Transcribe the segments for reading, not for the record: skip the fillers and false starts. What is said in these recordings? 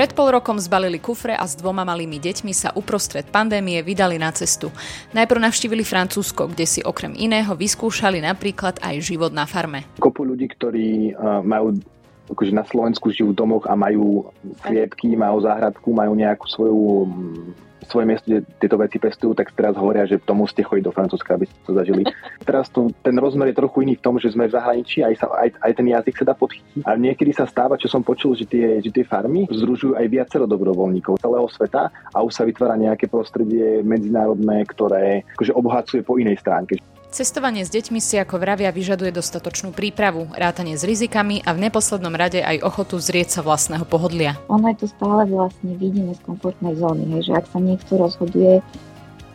Pred pol rokom zbalili kufre a s 2 malými deťmi sa uprostred pandémie vydali na cestu. Najprv navštívili Francúzsko, kde si okrem iného vyskúšali napríklad aj život na farme. Kopu ľudí, ktorí majú akože na Slovensku žijú v domoch a majú klietky, majú záhradku, majú nejakú svoje miesto, kde tieto veci pestujú, tak teraz hovoria, že tomu ste chodili do Francúzska, aby ste to zažili. Teraz ten rozmer je trochu iný v tom, že sme v zahraničí, aj ten jazyk sa dá podchytiť. A niekedy sa stáva, čo som počul, že tie farmy združujú aj viacero dobrovoľníkov celého sveta a už sa vytvára nejaké prostredie medzinárodné, ktoré akože obohacuje po inej stránke. Cestovanie s deťmi si, ako vravia, vyžaduje dostatočnú prípravu, rátanie s rizikami a v neposlednom rade aj ochotu zrieť sa vlastného pohodlia. Ono je to stále vlastne vidíme z komfortnej zóny, hej, že ak sa niekto rozhoduje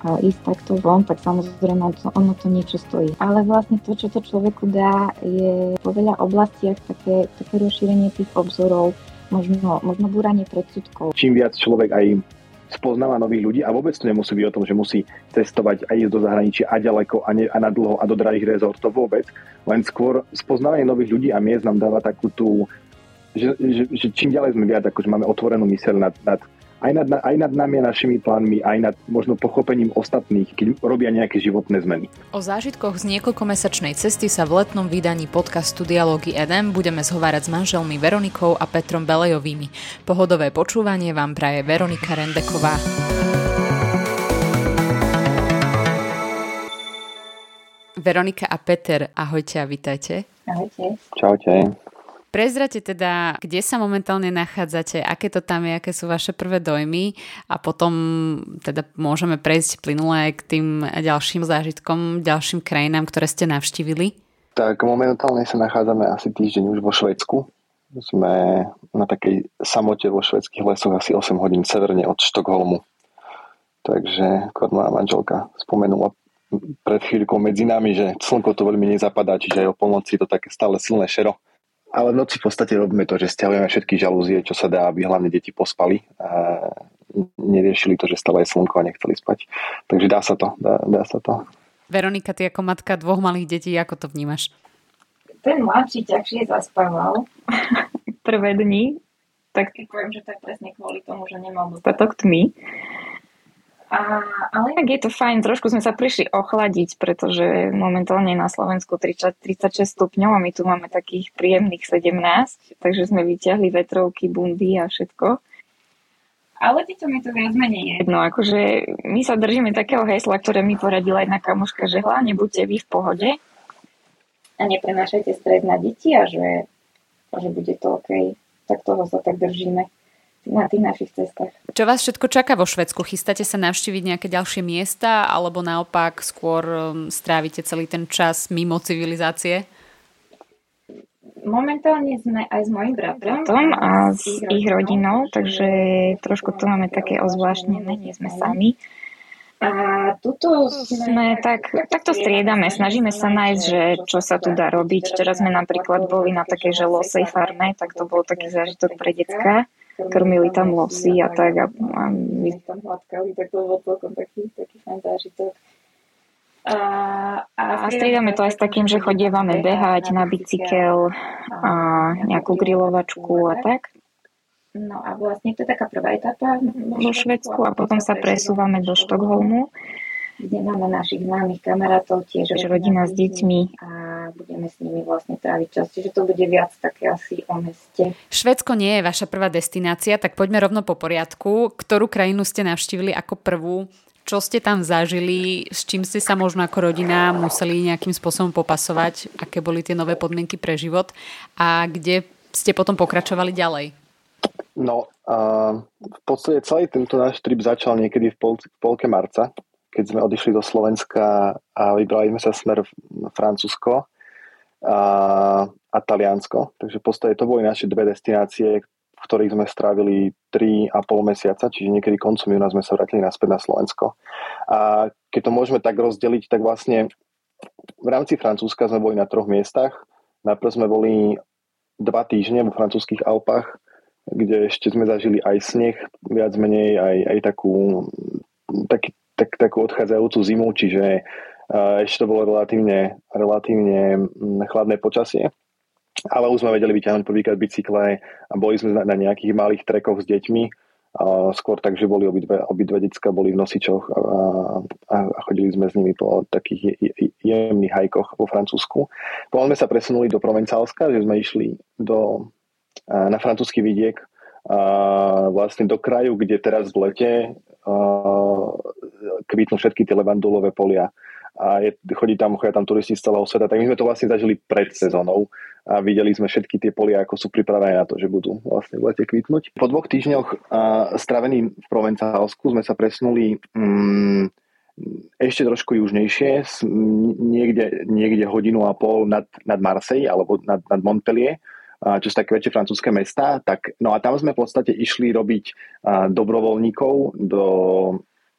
ísť takto von, tak samozrejme ono to niečo stojí. Ale vlastne to, čo to človeku dá, je po veľa oblastiach také rozšírenie tých obzorov, možno búranie predsudkov. Čím viac človek aj spoznáva nových ľudí a vôbec to nemusí byť o tom, že musí cestovať a ísť do zahraničia a ďaleko a na dlho a do drahých rezortov vôbec, len skôr spoznávanie nových ľudí a miest nám dáva takú tú, že čím ďalej sme viac, akože máme otvorenú myseľ nad nami a našimi plánmi, aj nad možno pochopením ostatných, keď robia nejaké životné zmeny. O zážitkoch z niekoľkomesačnej cesty sa v letnom vydaní podcastu Dialógy NM budeme zhovárať s manželmi Veronikou a Petrom Belejovými. Pohodové počúvanie vám praje Veronika Rendeková. Veronika a Peter, ahojte a vitajte. Ahojte. Čaute. Prezrate teda, kde sa momentálne nachádzate, aké to tam je, aké sú vaše prvé dojmy a potom teda môžeme prejsť plynule k tým ďalším zážitkom, ďalším krajinám, ktoré ste navštívili. Tak momentálne sa nachádzame asi týždeň už vo Švédsku. Sme na takej samote vo švédskych lesoch asi 8 hodín severne od Štokholmu. Takže ako moja manželka spomenula pred chvíľkou medzi nami, že slnko to veľmi nezapadá, čiže aj o polnoci to také stále silné šero. Ale v noci v podstate robíme to, že stiahujeme všetky žalúzie, čo sa dá, aby hlavne deti pospali a neriešili to, že stále je slnko a nechceli spať. Takže dá sa to. Veronika, ty ako matka 2 malých detí, ako to vnímaš? Ten mladší ťažšie zaspával prvé dni, tak poviem, že to je presne kvôli tomu, že nemal dostatok tmy. Ale tak je to fajn, trošku sme sa prišli ochladiť, pretože momentálne na Slovensku 36 stupňov a my tu máme takých príjemných 17, takže sme vyťahli vetrovky, bundy a všetko. Ale deťom je to viac menej jedno, akože my sa držíme takého hesla, ktoré mi poradila jedna kamoška, že hlavne buďte vy v pohode a neprenášajte stres na deti a že bude to OK, tak toho sa tak držíme na tých našich cestách. Čo vás všetko čaká vo Švédsku? Chystáte sa navštíviť nejaké ďalšie miesta alebo naopak skôr strávite celý ten čas mimo civilizácie? Momentálne sme aj s mojím bratom a s ich rodinou, takže trošku to máme také ozvláštnené, nie sme sami. A tuto sme takto striedame, snažíme sa nájsť, že čo sa tu dá robiť. Teraz sme napríklad boli na takej že losej farme, tak to bol taký zážitok pre decka. Krmili tam losy a tak a my tam hladkali, tak to bol celkom taký fajn zážitok. A striedame to aj s takým, že chodievame behať na bicykel a nejakú grilovačku a tak. No a vlastne to je taká prvá etapa vo Švédsku a potom sa presúvame do Štokholmu, kde máme našich známych kamarátov, tiež rodina s deťmi a budeme s nimi vlastne tráviť čas. Čiže to bude viac také asi o meste. Švédsko nie je vaša prvá destinácia, tak poďme rovno po poriadku. Ktorú krajinu ste navštívili ako prvú? Čo ste tam zažili? S čím ste sa možno ako rodina museli nejakým spôsobom popasovať? Aké boli tie nové podmienky pre život? A kde ste potom pokračovali ďalej? No, v podstate celý tento náš trip začal niekedy v polke marca, keď sme odišli do Slovenska a vybrali sme sa smer Francúzsko a Taliansko. Takže v podstate to boli naše 2 destinácie, v ktorých sme strávili 3,5 mesiaca, čiže niekedy koncom júna sme sa vrátili naspäť na Slovensko. A keď to môžeme tak rozdeliť, tak vlastne v rámci Francúzska sme boli na 3 miestach. Najprv sme boli 2 týždne vo francúzskych Alpách, kde ešte sme zažili aj sneh, viac menej aj takú odchádzajúcu zimu, čiže ešte to bolo relatívne chladné počasie. Ale už sme vedeli vyťahnuť prvýkrát bicykle a boli sme na nejakých malých trekoch s deťmi. Skôr tak, že boli obidve decka boli v nosičoch a chodili sme s nimi po takých jemných hajkoch vo Francúzsku. Potom sme sa presunuli do Provencálska, že sme išli na francúzsky vidiek, vlastne do kraju, kde teraz v lete kvitnú všetky tie levandulové polia. A chodia tam turisti z celého sveta. Tak my sme to vlastne zažili pred sezónou a videli sme všetky tie polia, ako sú pripravené na to, že budú vlastne v lete kvitnúť. Po 2 týždňoch stravených v Provencálsku sme sa presunuli ešte trošku južnejšie, niekde 1,5 hodinu nad Marseille alebo nad Montpellier, čo sú také väčšie francúzske mestá. No a tam sme v podstate išli robiť dobrovoľníkov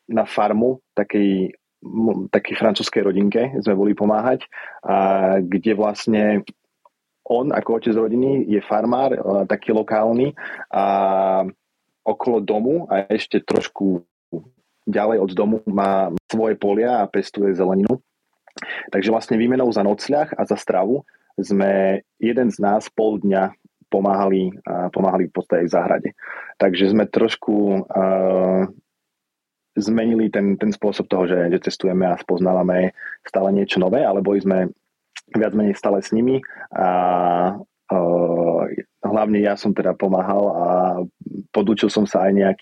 na farmu takej francúzskej rodinke sme boli pomáhať, kde vlastne on ako otec rodiny je farmár, taký lokálny, a okolo domu a ešte trošku ďalej od domu má svoje polia a pestuje zeleninu. Takže vlastne výmenou za nocľah a za stravu sme jeden z nás pol dňa pomáhali v podstate v záhrade. Takže sme trošku zmenili ten spôsob toho, že cestujeme a spoznávame stále niečo nové, ale boli sme viac menej stále s nimi a hlavne ja som teda pomáhal a podučil som sa aj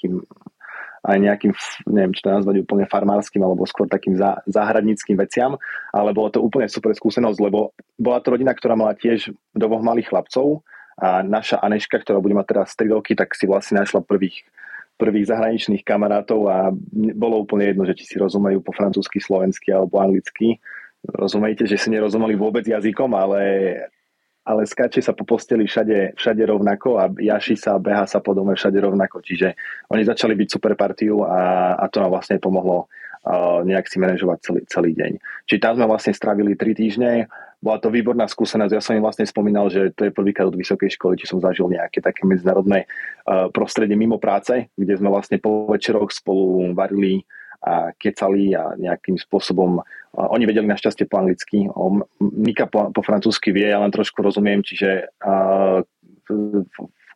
nejakým, neviem, čo to nazvať úplne farmárskym, alebo skôr takým záhradníckým veciam, ale bolo to úplne super skúsenosť, lebo bola to rodina, ktorá mala tiež 2 malých chlapcov a naša Aneška, ktorá bude mať teraz 3 roky, tak si vlastne našla prvých zahraničných kamarátov a bolo úplne jedno, že či si rozumejú po francúzsky, slovensky alebo anglicky. Rozumiete, že si nerozumeli vôbec jazykom, ale skáče sa po posteli všade rovnako a jaší sa, behá sa po dome všade rovnako. Čiže oni začali byť super partiu a to nám vlastne pomohlo nejak si manažovať celý deň. Čiže tam sme vlastne strávili 3 týždne. Bola to výborná skúsenosť. Ja som im vlastne spomínal, že to je prvýkrát od vysokej školy, či som zažil nejaké také medzinárodné prostredie mimo práce, kde sme vlastne po večeroch spolu varili a kecali a nejakým spôsobom. Oni vedeli našťastie po anglicky. Nika po francúzsky vie, ja len trošku rozumiem, čiže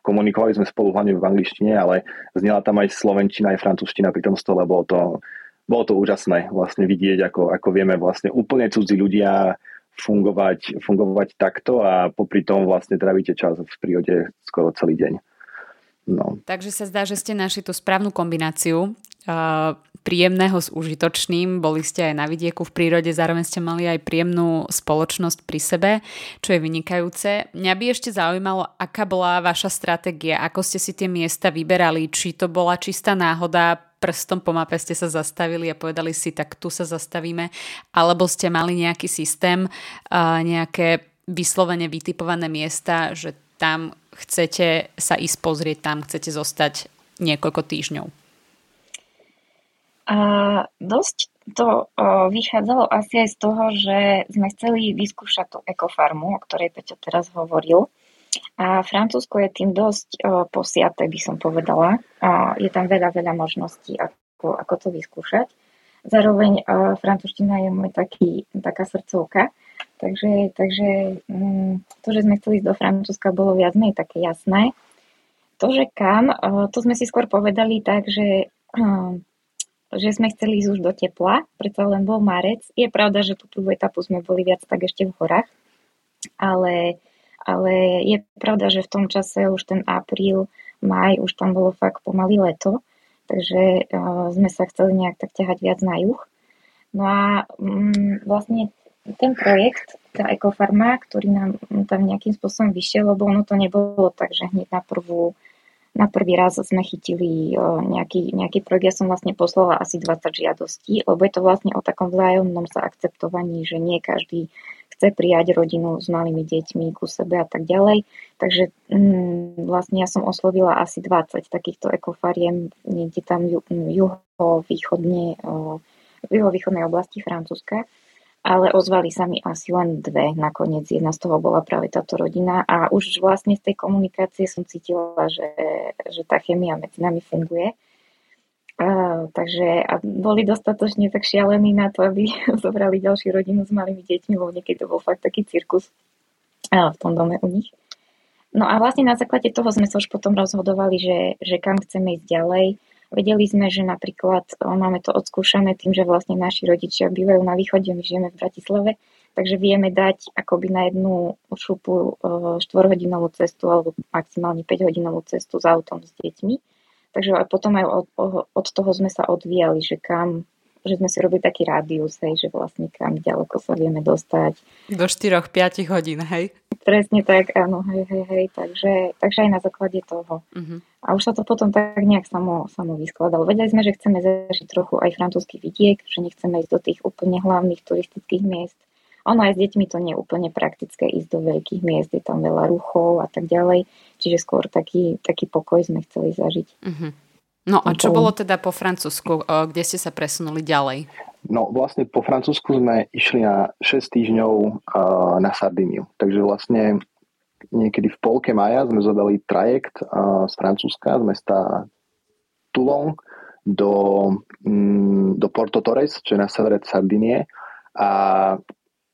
komunikovali sme spolu hlavne v angličtine, ale znela tam aj slovenčina, aj francúzština pri tom stole, bolo to úžasné vlastne vidieť, ako vieme vlastne úplne cudzí ľudia fungovať takto a popri tom vlastne trávite čas v prírode skoro celý deň. No. Takže sa zdá, že ste našli tú správnu kombináciu príjemného s užitočným. Boli ste aj na vidieku v prírode, zároveň ste mali aj príjemnú spoločnosť pri sebe, čo je vynikajúce. Mňa by ešte zaujímalo, aká bola vaša stratégia, ako ste si tie miesta vyberali, či to bola čistá náhoda, prstom po mape ste sa zastavili a povedali si, tak tu sa zastavíme, alebo ste mali nejaký systém, nejaké vyslovene vytipované miesta, že tam chcete sa ísť pozrieť, tam chcete zostať niekoľko týždňov? Dosť to vychádzalo asi aj z toho, že sme chceli vyskúšať tú ekofarmu, o ktorej Peťo teraz hovoril. A Francúzsko je tým dosť posiaté, by som povedala. Je tam veľa možností, ako to vyskúšať. Zároveň francúzština je môj taká srdcovka. Takže to, že sme chceli ísť do Francúzska, bolo viac menej také jasné. To, že kam, to sme si skôr povedali tak, že sme chceli ísť už do tepla, preto len bol marec. Je pravda, že tú prvú etapu sme boli viac tak ešte v horách, ale je pravda, že v tom čase už ten apríl, maj, už tam bolo fakt pomaly leto, takže sme sa chceli nejak tak ťahať viac na juh. No a vlastne ten projekt, tá ekofarma, ktorý nám tam nejakým spôsobom vyšiel, lebo ono to nebolo tak, že hneď na prvý raz sme chytili nejaký projekt. Ja som vlastne poslala asi 20 žiadostí, lebo je to vlastne o takom vzájomnom sa akceptovaní, že nie každý chce prijať rodinu s malými deťmi ku sebe a tak ďalej. Takže vlastne ja som oslovila asi 20 takýchto ekofariem niekde tam juhovýchodnej oblasti Francúzska, ale ozvali sa mi asi len 2. Nakoniec 1 z toho bola práve táto rodina a už vlastne z tej komunikácie som cítila, že tá chémia medzi nami funguje. Takže boli dostatočne tak šialení na to, aby zobrali ďalšiu rodinu s malými deťmi, lebo niekedy to bol fakt taký cirkus. v tom dome u nich. No a vlastne na základe toho sme sa už potom rozhodovali, že kam chceme ísť ďalej. Vedeli sme, že napríklad máme to odskúšané tým, že vlastne naši rodičia bývajú na východe, my žijeme v Bratislave, takže vieme dať akoby na jednu šupu 4-hodinovú cestu alebo maximálne 5-hodinovú cestu s autom s deťmi. Takže potom aj od toho sme sa odvíjali, že sme si robili taký rádius, hej, že vlastne kam ďaleko sa vieme dostať. Do 4-5 hodín, hej? Presne tak, áno, hej. Takže aj na základe toho. Uh-huh. A už sa to potom tak nejak samo vyskladalo. Vedeli sme, že chceme zažiť trochu aj francúzsky vidiek, že nechceme ísť do tých úplne hlavných turistických miest. Ono aj s deťmi to nie je úplne praktické ísť do veľkých miest, je tam veľa ruchov a tak ďalej. Čiže skôr taký pokoj sme chceli zažiť. Uh-huh. No a čo bolo teda po Francúzsku? Kde ste sa presunuli ďalej? No vlastne po Francúzsku sme išli na 6 týždňov na Sardíniu. Takže vlastne niekedy v polke mája sme zobrali trajekt z Francúzska, z mesta Toulon do Porto Torres, čo je na severe Sardinie. A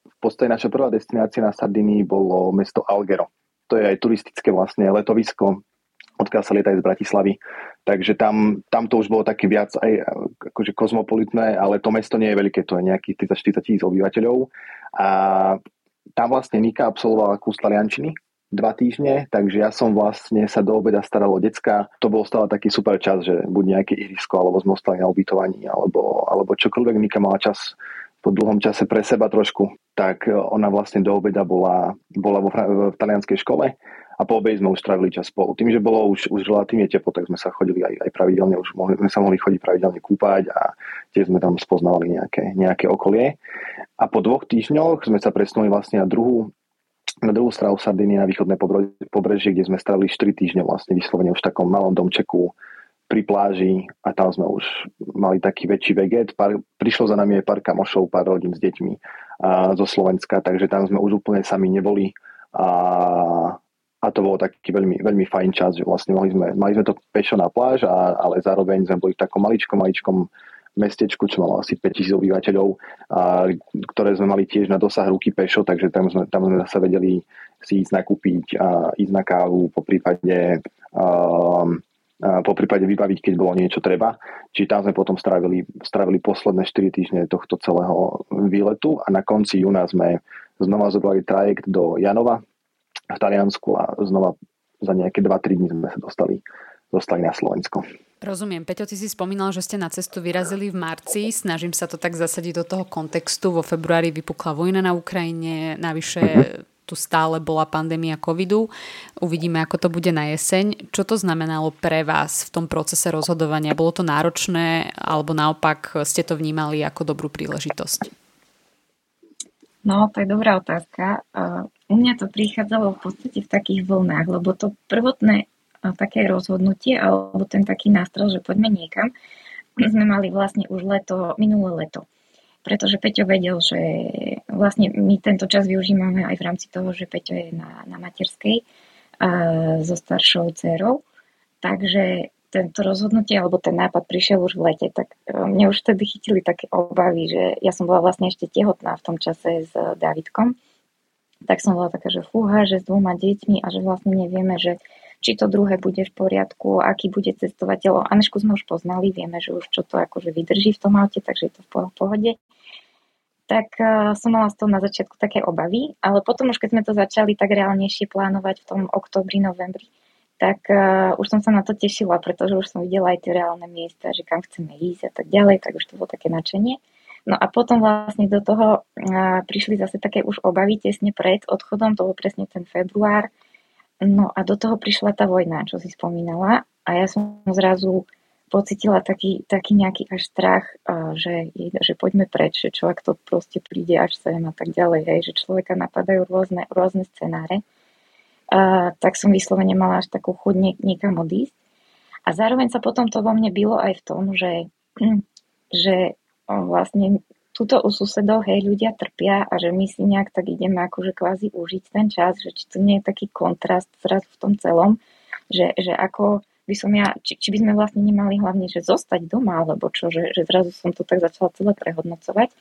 v podstate naša prvá destinácia na Sardínii bolo mesto Alghero. To je aj turistické vlastne letovisko, odkiaľ sa lieta aj z Bratislavy. Takže tam to už bolo také viac aj akože kozmopolitné, ale to mesto nie je veľké, to je nejakých 30-40 tisíc obyvateľov. A tam vlastne Nika absolvovala kurz taliančiny 2 týždne, takže ja som vlastne sa do obeda staral o decka. To bol stále taký super čas, že buď nejaké ihrisko, alebo sme ostali na ubytovaní, alebo čokoľvek. Nika mala čas po dlhom čase pre seba trošku, tak ona vlastne do obeda bola v talianskej škole. A po obede sme už strávili čas spolu. Tým, že bolo už relatívne teplo, tak sme sa chodili aj pravidelne, sme sa mohli chodiť pravidelne kúpať a tiež sme tam spoznávali nejaké okolie. A po 2 týždňoch sme sa presunuli vlastne na druhú stranu Sardinie, na východné pobrežie, kde sme strávili 4 týždne vlastne vyslovene už v takom malom domčeku pri pláži a tam sme už mali taký väčší veget. Prišlo za nami aj pár kamošov, pár rodín s deťmi zo Slovenska, takže tam sme už úplne sami neboli a to bolo taký veľmi, veľmi fajn čas, že vlastne mali sme to pešo na pláž, ale zároveň sme boli v takom maličkom mestečku, čo malo asi 5000 obyvateľov, ktoré sme mali tiež na dosah ruky pešo, takže tam sme sa vedeli si ísť nakúpiť, ísť na kávu, po prípade vybaviť, keď bolo niečo treba. Čiže tam sme potom strávili posledné 4 týždne tohto celého výletu a na konci júna sme znova zobrali trajekt do Janova v Taliansku a znova za nejaké 2-3 dní sme sa dostali na Slovensko. Rozumiem. Peťo, ty si spomínal, že ste na cestu vyrazili v marci. Snažím sa to tak zasadiť do toho kontextu. Vo februári vypukla vojna na Ukrajine, navyše tu stále bola pandémia covidu. Uvidíme, ako to bude na jeseň. Čo to znamenalo pre vás v tom procese rozhodovania? Bolo to náročné, alebo naopak ste to vnímali ako dobrú príležitosť? No, to je dobrá otázka. U mňa to prichádzalo v podstate v takých vlnách, lebo to prvotné také rozhodnutie, alebo ten taký nástroj, že poďme niekam, sme mali vlastne už minulé leto. Pretože Peťo vedel, že vlastne my tento čas využívame aj v rámci toho, že Peťo je na materskej so staršou dcérou. Takže tento rozhodnutie, alebo ten nápad prišiel už v lete, tak mne už vtedy chytili také obavy, že ja som bola vlastne ešte tehotná v tom čase s Davidkom. Tak som bola taká, že fúha, že s 2 deťmi a že vlastne nevieme, že či to druhé bude v poriadku, aký bude cestovateľ. Anešku sme už poznali, vieme, že už čo to akože vydrží v tom aute, takže je to v pohode. Tak som mala z toho na začiatku také obavy, ale potom už keď sme to začali tak reálnejšie plánovať v tom októbri, novembri, tak už som sa na to tešila, pretože už som videla aj tie reálne miesta, že kam chceme ísť a tak ďalej, tak už to bolo také nadšenie. No a potom vlastne do toho prišli zase také už obavy tesne pred odchodom, to bol presne ten február. No a do toho prišla tá vojna, čo si spomínala. A ja som zrazu pocitila taký nejaký až strach, že poďme preč, že čo ak to proste príde až sem a tak ďalej, hej, že človeka napadajú rôzne scenáre. Tak som vyslovene mala až takú chuť niekam odísť. A zároveň sa potom to vo mne bilo aj v tom, že vlastne tuto u susedov, hej, ľudia trpia a že my si nejak tak ideme akože kvázi užiť ten čas, že či to nie je taký kontrast zrazu v tom celom, že ako by som ja, či by sme vlastne nemali hlavne, že zostať doma, alebo čo, že zrazu som to tak začala celé prehodnocovať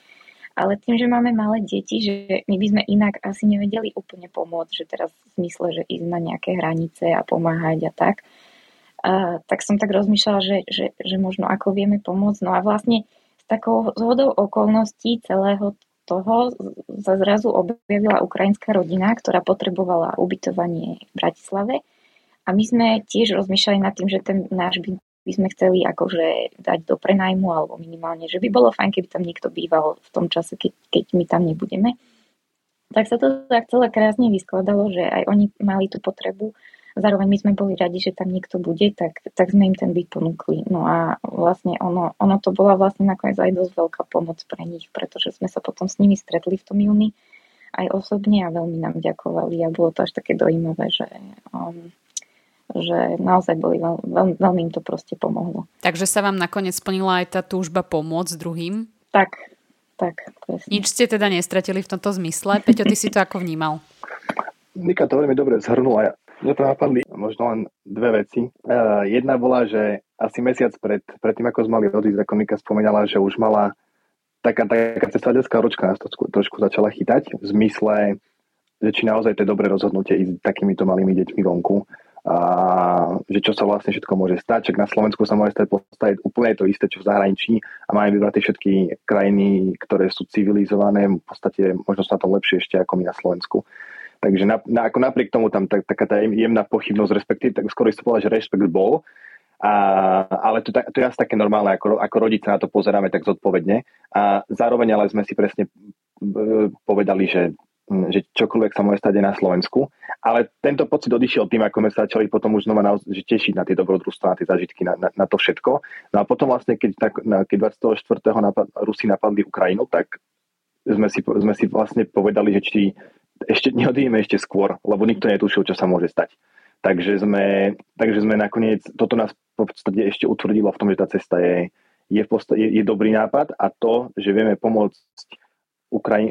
Ale tým, že máme malé deti, že my by sme inak asi nevedeli úplne pomôcť, že teraz v zmysle, že ísť na nejaké hranice a pomáhať a tak. Tak som tak rozmýšľala, že možno ako vieme pomôcť. No a vlastne s takou zhodou okolností celého toho sa zrazu objavila ukrajinská rodina, ktorá potrebovala ubytovanie v Bratislave. A my sme tiež rozmýšľali nad tým, že ten náš byt by sme chceli akože dať do prenajmu alebo minimálne, že by bolo fajn, keby tam niekto býval v tom čase, keď my tam nebudeme. Tak sa to tak celé krásne vyskladalo, že aj oni mali tú potrebu. Zároveň my sme boli radi, že tam niekto bude, tak sme im ten byt ponúkli. No a vlastne ono to bola vlastne nakoniec aj dosť veľká pomoc pre nich, pretože sme sa potom s nimi stretli v tom júni aj osobne a veľmi nám ďakovali a bolo to až také dojímavé, že naozaj boli veľmi im to proste pomohlo. Takže sa vám nakoniec splnila aj tá túžba pomôcť druhým? Tak, presne. Nič ste teda nestratili v tomto zmysle? Peťo, ty si to ako vnímal? Nika to veľmi dobre zhrnula. Mňa to napadli možno len dve veci. Jedna bola, že asi mesiac pred tým, ako sme mali odísť, ako Nika spomínala, že už mala taká cestovateľská ročka nás trošku začala chytať v zmysle, že či naozaj to je dobré rozhodnutie ísť takýmito malými deťmi vonku. A že čo sa vlastne všetko môže stať, čak na Slovensku sa môže stať úplne to isté, čo v zahraničí a máme vybrať všetky krajiny, ktoré sú civilizované, v podstate možno sa na to lepšie ešte ako my na Slovensku. Takže ako napriek tomu tam taká tá jemná pochybnosť, respektíve, tak skoro som povedal, že rešpekt bol, ale to je asi také normálne, ako rodič sa na to pozeráme tak zodpovedne a zároveň ale sme si presne povedali, že čokoľvek sa môže stať aj na Slovensku. Ale tento pocit odišiel tým, ako sme sa začali potom už znova tešiť na tie dobrodružstvá, na tie zážitky, na to všetko. No a potom vlastne, keď 24. Rusi napadli Ukrajinu, tak sme si vlastne povedali, že či ešte neodídeme ešte skôr, lebo nikto netušil, čo sa môže stať. Takže sme nakoniec, toto nás v podstate ešte utvrdilo v tom, že tá cesta je dobrý nápad a to, že vieme pomôcť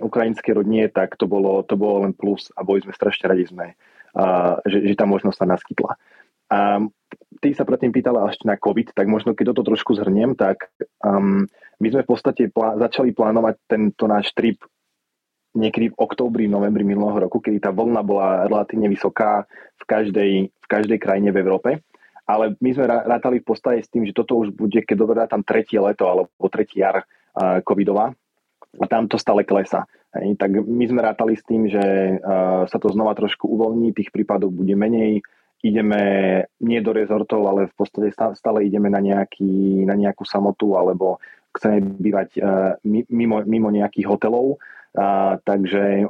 ukrajinské rodine, tak to bolo len plus a boli sme strašne radi, že tá možnosť sa naskytla. A ty sa predtým pýtala ešte na COVID, tak možno keď toto trošku zhrniem, tak my sme v podstate začali plánovať tento náš trip niekedy v októbri, novembri minulého roku, kedy tá vlna bola relatívne vysoká v každej krajine v Európe. Ale my sme rátali v podstate s tým, že toto už bude, keď dobre rátam, tretie leto alebo tretí jar covidová. A tam to stále klesá. Hej. Tak my sme rátali s tým, že sa to znova trošku uvoľní, tých prípadov bude menej, ideme nie do rezortov, ale v podstate stále ideme na nejakú samotu, alebo chceme bývať mimo nejakých hotelov, takže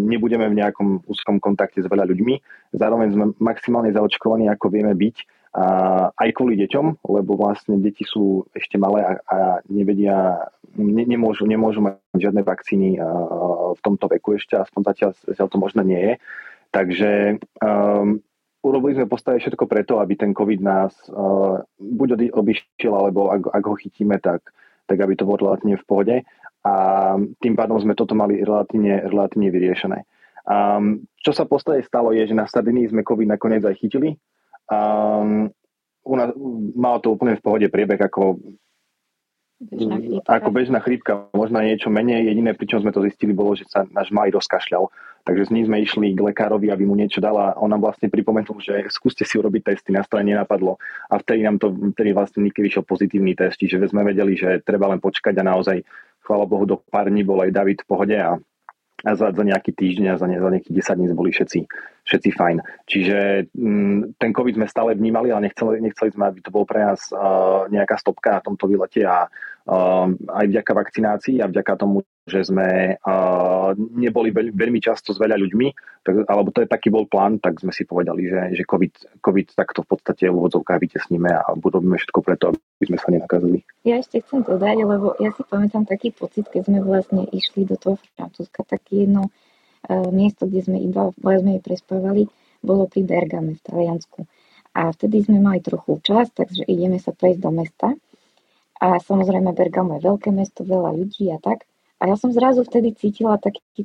nebudeme v nejakom úzkom kontakte s veľa ľuďmi. Zároveň sme maximálne zaočkovaní, ako vieme byť, aj kvôli deťom, lebo vlastne deti sú ešte malé a nevedia, nemôžu mať žiadne vakcíny v tomto veku ešte, aspoň zatiaľ to možno nie je. Takže urobili sme postaviť všetko preto, aby ten COVID nás buď obišiel, alebo ak ho chytíme, tak aby to bolo relatívne v pohode. A tým pádom sme toto mali relatívne vyriešené. Čo sa postaviť stalo je, že na Sardinii sme COVID nakoniec aj chytili. U nás malo to úplne v pohode priebeh ako bežná chrípka, možno niečo menej, jediné, pričom sme to zistili, bolo, že sa náš malý rozkašľal, takže z ní sme išli k lekárovi, aby mu niečo dala a on nám vlastne pripomenul, že skúste si urobiť testy, nás to nenapadlo a vtedy vlastne nikdy vyšiel pozitívny test, čiže sme vedeli, že treba len počkať a naozaj, chvála Bohu, do pár dní bol aj David v pohode a za nejaký týždeň a za nejakých 10 dní boli všetci fajn. Čiže ten COVID sme stále vnímali, ale nechceli sme, aby to bol pre nás nejaká stopka na tomto výlete a aj vďaka vakcinácii a vďaka tomu, že sme neboli veľmi často s veľa ľuďmi, alebo to je taký bol plán, tak sme si povedali, že COVID takto v podstate v úvodzovkách vytesníme a budeme všetko preto, aby sme sa nenakazili. Ja ešte chcem dodať, lebo ja si pamätám taký pocit, keď sme vlastne išli do toho Francúzska, také jedno miesto, kde sme prespávali, bolo pri Bergame v Taliansku. A vtedy sme mali trochu čas, takže ideme sa prejsť do mesta. A samozrejme Bergamo je veľké mesto, veľa ľudí a tak. A ja som zrazu vtedy cítila taký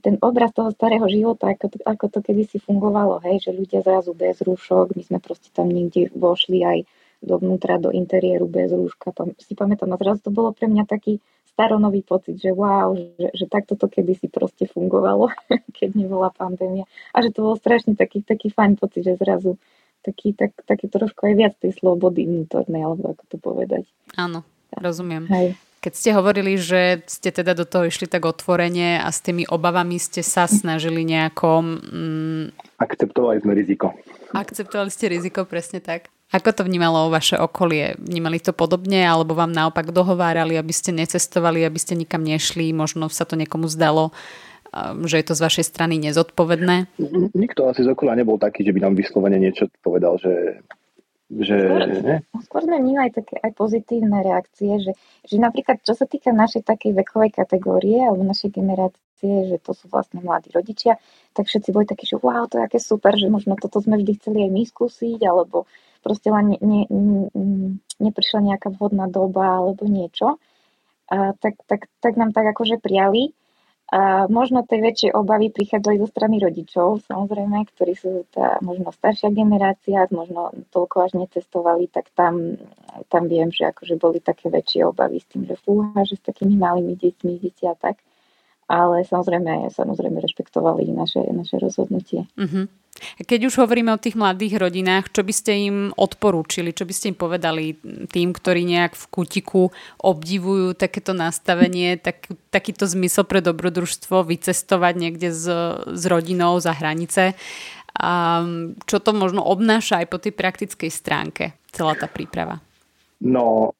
ten obraz toho starého života, ako to kedysi fungovalo, hej, že ľudia zrazu bez rúšok, my sme proste tam niekde vošli aj dovnútra, do interiéru bez rúška. Si pamätám, a zrazu to bolo pre mňa taký staronový pocit, že wow, že takto to kedysi proste fungovalo, keď nebola pandémia. A že to bol strašne taký fajn pocit, že zrazu taký trošku aj viac tej slobody vnútornej, alebo ako to povedať. Áno, rozumiem. Hej. Keď ste hovorili, že ste teda do toho išli tak otvorene a s tými obavami ste sa snažili nejako... Akceptovali sme riziko. Akceptovali ste riziko, presne tak. Ako to vnímalo vaše okolie? Vnímali to podobne, alebo vám naopak dohovárali, aby ste necestovali, aby ste nikam nešli? Možno sa to niekomu zdalo, že je to z vašej strany nezodpovedné? Nikto asi z okolia nebol taký, že by nám vyslovene niečo povedal, že... Skôr sme mali také aj pozitívne reakcie, že napríklad čo sa týka našej takej vekovej kategórie alebo našej generácie, že to sú vlastne mladí rodičia, tak všetci boli takí, že wow, to je aké super, že možno toto sme vždy chceli aj my skúsiť, alebo proste len neprišla nejaká vhodná doba alebo niečo. Tak nám tak akože prijali. A možno tej väčšej obavy prichádzali zo strany rodičov, samozrejme, ktorí sú tá možno staršia generácia, možno toľko až necestovali, tak tam viem, že akože boli také väčšie obavy s tým, že fúha, že s takými malými deťmi idete a tak. Ale samozrejme rešpektovali naše rozhodnutie. Uh-huh. Keď už hovoríme o tých mladých rodinách, čo by ste im odporúčili, čo by ste im povedali tým, ktorí nejak v kútiku obdivujú takéto nastavenie, takýto zmysel pre dobrodružstvo, vycestovať niekde s rodinou za hranice? A čo to možno obnáša aj po tej praktickej stránke, celá tá príprava? No,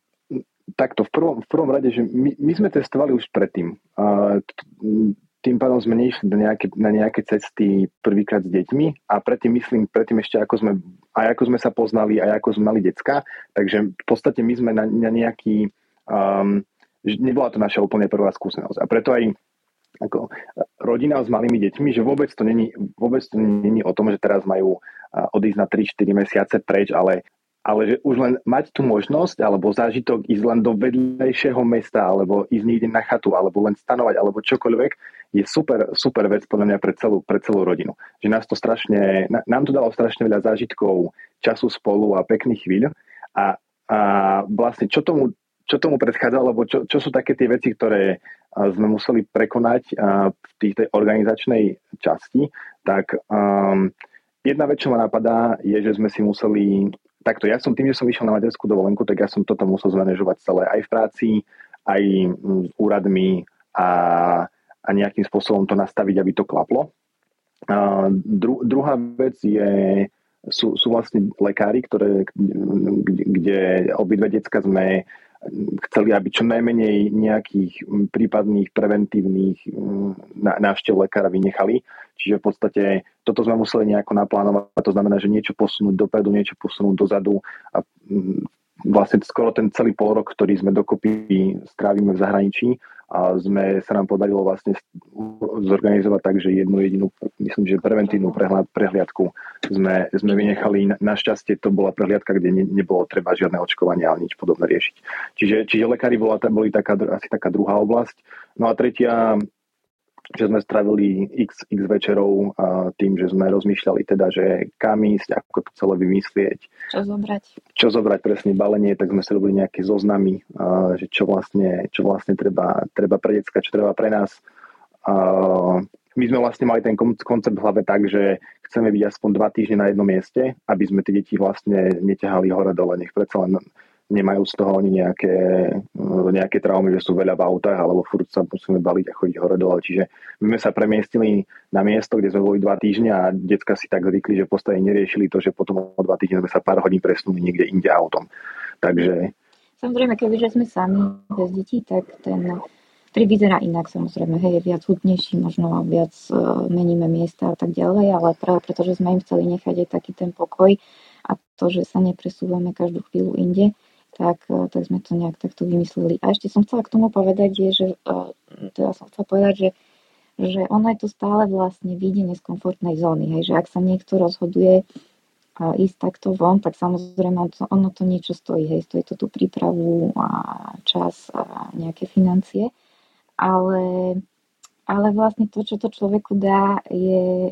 takto v prvom rade, že my sme testovali už predtým. Tým pádom sme nešli na nejaké cesty prvýkrát s deťmi a predtým ešte ako sme sa poznali, aj ako sme mali decka, takže v podstate my sme na nejaký, nebola to naša úplne prvá skúsenosť a preto aj ako rodina s malými deťmi, že vôbec to není o tom, že teraz majú odísť na 3-4 mesiace preč, ale že už len mať tú možnosť alebo zážitok ísť len do vedľajšieho mesta alebo ísť niekde na chatu alebo len stanovať alebo čokoľvek je super vec podľa mňa pre celú rodinu. Že nám to dalo strašne veľa zážitkov, času spolu a pekných chvíľ a vlastne čo tomu predchádzalo, alebo čo sú také tie veci, ktoré sme museli prekonať v tej organizačnej časti, tak jedna vec, čo ma napadá, je, že sme si museli takto, ja som tým, že som išiel na materskú dovolenku, tak ja som toto musel zmanéžovať celé aj v práci, aj s úradmi a nejakým spôsobom to nastaviť, aby to klaplo. Druhá vec sú vlastne lekári, kde obidve decka sme chceli, aby čo najmenej nejakých prípadných preventívnych návštev lekára vynechali. Čiže v podstate toto sme museli nejako naplánovať. To znamená, že niečo posunúť dopredu, niečo posunúť dozadu. A vlastne skoro ten celý polrok, ktorý sme dokopy strávime v zahraničí, a sa nám podarilo vlastne zorganizovať tak, že jednu jedinú, myslím, že preventívnu prehliadku sme vynechali. Našťastie to bola prehliadka, kde nebolo treba žiadne očkovanie, ale nič podobné riešiť. Čiže lekári boli asi taká druhá oblasť. No a tretia, že sme strávili x večerov tým, že sme rozmýšľali teda, že kam ísť, ako to celé vymyslieť. Čo zobrať, presne balenie, tak sme si robili nejaké zoznamy, že čo vlastne treba pre decka, čo treba pre nás. My sme vlastne mali ten koncept v hlave tak, že chceme byť aspoň 2 týždne na jednom mieste, aby sme tie deti vlastne neťahali hore dole, nech predsa len nemajú z toho ani nejaké traumy, že sú veľa v autách, alebo furt sa musíme baliť a chodiť hore dole. Čiže my sme sa premiestnili na miesto, kde sme boli 2 týždne a decka si tak zvykli, že v podstate neriešili to, že potom o 2 týždne sme sa pár hodín presunuli niekde inde autom. Takže... Samozrejme, kebyže sme sami bez detí, tak ten trip vyzerá inak, samozrejme. Hej, je viac hutnejší, možno viac meníme miesta a tak ďalej, ale práve pretože sme im chceli nechať aj taký ten pokoj a to, že sa nepresúvame každú chvíľu inde, tak sme to nejak takto vymysleli. A ešte som chcela k tomu povedať, že ono je to stále vlastne výjdenie z komfortnej zóny. Hej, že ak sa niekto rozhoduje ísť takto von, tak samozrejme ono to niečo stojí. Hej, stojí to tú prípravu a čas a nejaké financie. Ale vlastne to, čo to človeku dá, je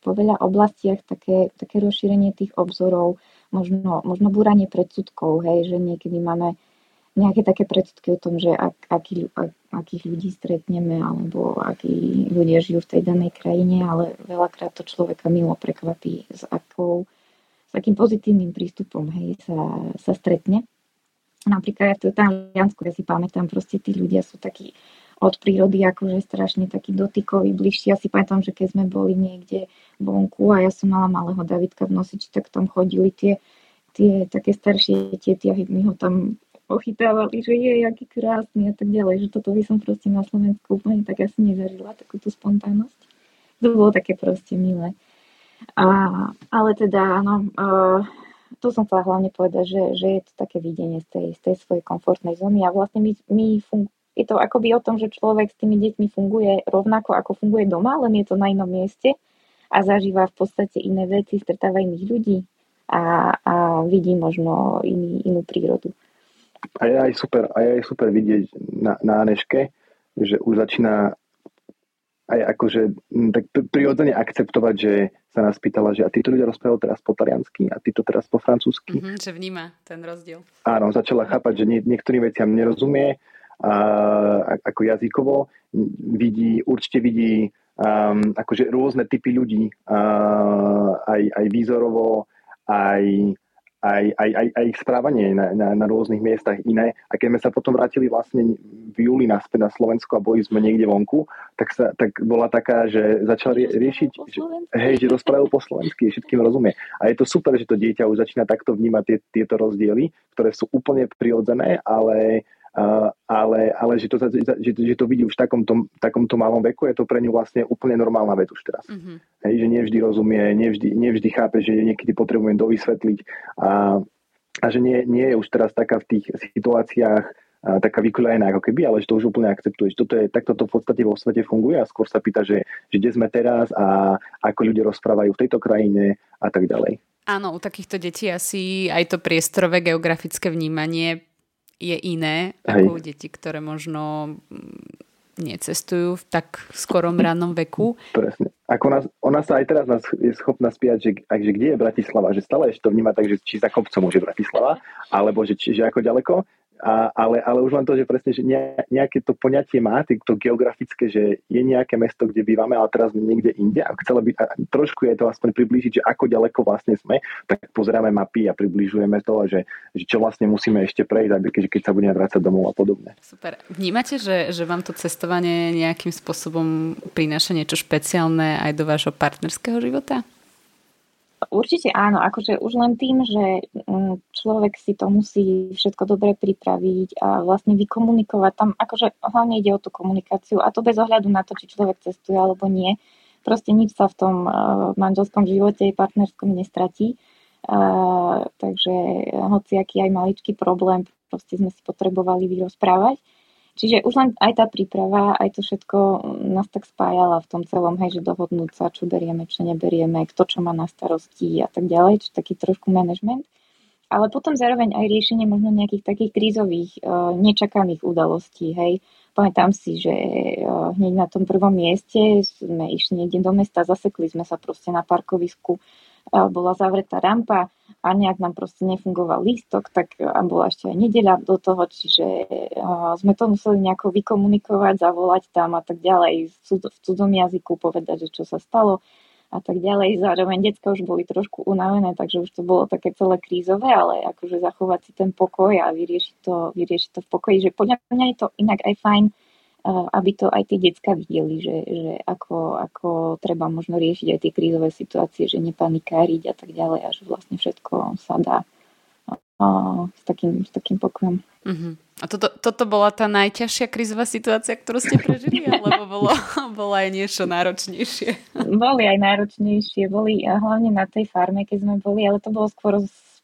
po veľa oblastiach také rozšírenie tých obzorov, možno búranie predsudkov, hej, že niekedy máme nejaké také predsudky o tom, že akých ľudí stretneme alebo akí ľudia žijú v tej danej krajine, ale veľakrát to človeka milo prekvapí, s akým pozitívnym prístupom, hej, sa stretne. Napríklad v Taliansku, ja si pamätám, proste tí ľudia sú takí od prírody akože strašne takí dotykoví, bližší. Ja si pamätám, že keď sme boli niekde vonku a ja som mala malého Davidka v nosiči, tak tam chodili tie také staršie tety a my ho tam ochytávali, že je, aký krásny a tak ďalej, že toto by som proste na Slovensku úplne tak asi nezažila, takúto spontánnosť. To bolo také proste milé. Ale teda, áno, to som chcela hlavne povedať, že je to také videnie z tej svojej komfortnej zóny a vlastne je to akoby o tom, že človek s tými deťmi funguje rovnako, ako funguje doma, len je to na inom mieste a zažíva v podstate iné veci, stretáva iných ľudí a vidí možno inú prírodu. A je aj super vidieť na Aneške, že už začína aj akože tak prirodzene akceptovať, že sa nás pýtala, že a títo ľudia rozprávajú teraz po taliansky a títo teraz po francúzsky. Mm-hmm, že vníma ten rozdiel. Áno, začala chápať, že niektorým veciam nerozumie ako jazykovo. Určite vidí akože rôzne typy ľudí aj výzorovo, aj ich správanie na rôznych miestach iné. A keď sme sa potom vrátili vlastne v júli naspäť na Slovensko a boli sme niekde vonku, tak bola taká, že začala riešiť, že rozprávajú po slovensky, všetkým rozumie. A je to super, že to dieťa už začína takto vnímať tieto rozdiely, ktoré sú úplne prirodzené, ale že to vidí už v takomto malom veku, je to pre ňu vlastne úplne normálna vec už teraz. Mm-hmm. Hej, že nevždy rozumie, nevždy chápe, že niekedy potrebujem dovysvetliť a že nie je už teraz taká v tých situáciách taká vykoľajená ako keby, ale že to už úplne akceptuješ. Takto to v podstate vo svete funguje a skôr sa pýta, že kde sme teraz a ako ľudia rozprávajú v tejto krajine a tak ďalej. Áno, u takýchto detí asi aj to priestorové geografické vnímanie je iné ako u detí, ktoré možno necestujú v tak skorom rannom veku. Presne. Ako ona sa aj teraz je schopná spiať, že kde je Bratislava, že stále ešte to vníma tak, že či za kopcom už je Bratislava, alebo že ako ďaleko. Ale už len to, že presne, že nejaké to poňatie má, to geografické, že je nejaké mesto, kde bývame, ale teraz sme niekde inde a chcela by trošku je to aspoň priblížiť, že ako ďaleko vlastne sme, tak pozeráme mapy a približujeme to, že čo vlastne musíme ešte prejsť, aby keď sa budeme vrácať domov a podobne. Super. Vnímate, že vám to cestovanie nejakým spôsobom prináša niečo špeciálne aj do vášho partnerského života? Určite áno, akože už len tým, že človek si to musí všetko dobre pripraviť a vlastne vykomunikovať tam, akože hlavne ide o tú komunikáciu a to bez ohľadu na to, či človek cestuje alebo nie. Proste nič sa v tom manželskom živote, partnerskom nestratí. Takže hociaký aj maličký problém, proste sme si potrebovali vyrozprávať. Čiže už len aj tá príprava, aj to všetko nás tak spájala v tom celom, hej, že dohodnúť sa, čo berieme, čo neberieme, kto čo má na starosti a tak ďalej, čiže taký trošku manažment. Ale potom zároveň aj riešenie možno nejakých takých krízových, nečakaných udalostí, hej. Pamätám si, že hneď na tom prvom mieste sme išli niekde do mesta, zasekli sme sa proste na parkovisku, bola zavretá rampa a nejak nám proste nefungoval lístok, tak bola ešte aj nedeľa do toho, čiže sme to museli nejako vykomunikovať, zavolať tam a tak ďalej, v cudzom jazyku povedať, že čo sa stalo a tak ďalej. Zároveň decká už boli trošku unavené, takže už to bolo také celé krízové, ale akože zachovať si ten pokoj a vyriešiť to v pokoji, že podľa mňa je to inak aj fajn, aby to aj tie decká videli, že ako treba možno riešiť aj tie krízové situácie, že nepanikáriť a tak ďalej a že vlastne všetko sa dá s takým pokojom. Uh-huh. A toto bola tá najťažšia krízová situácia, ktorú ste prežili, alebo bolo aj niečo náročnejšie? Boli aj náročnejšie, boli hlavne na tej farme, keď sme boli, ale to bolo skôr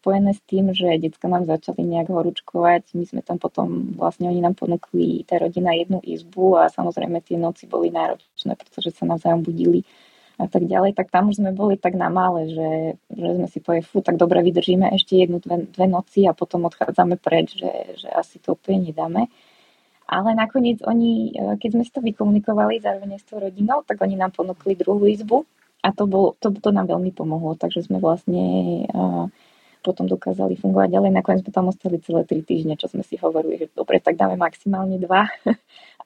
spojené s tým, že decká nám začali nejak horúčkovať. My sme tam potom, vlastne oni nám ponúkli, tá rodina, jednu izbu a samozrejme tie noci boli náročné, pretože sa navzájom budili a tak ďalej. Tak tam už sme boli tak na mále, že sme si povedali, tak dobre, vydržíme ešte dve noci a potom odchádzame preč, že asi to úplne nedáme. Ale nakoniec oni, keď sme si to vykomunikovali zároveň s tou rodinou, tak oni nám ponúkli druhú izbu a to nám veľmi pomohlo. Takže sme vlastne potom dokázali fungovať ďalej. Nakoniec sme tam ostali celé 3 týždne, čo sme si hovorili, že dobre, tak dáme maximálne 2.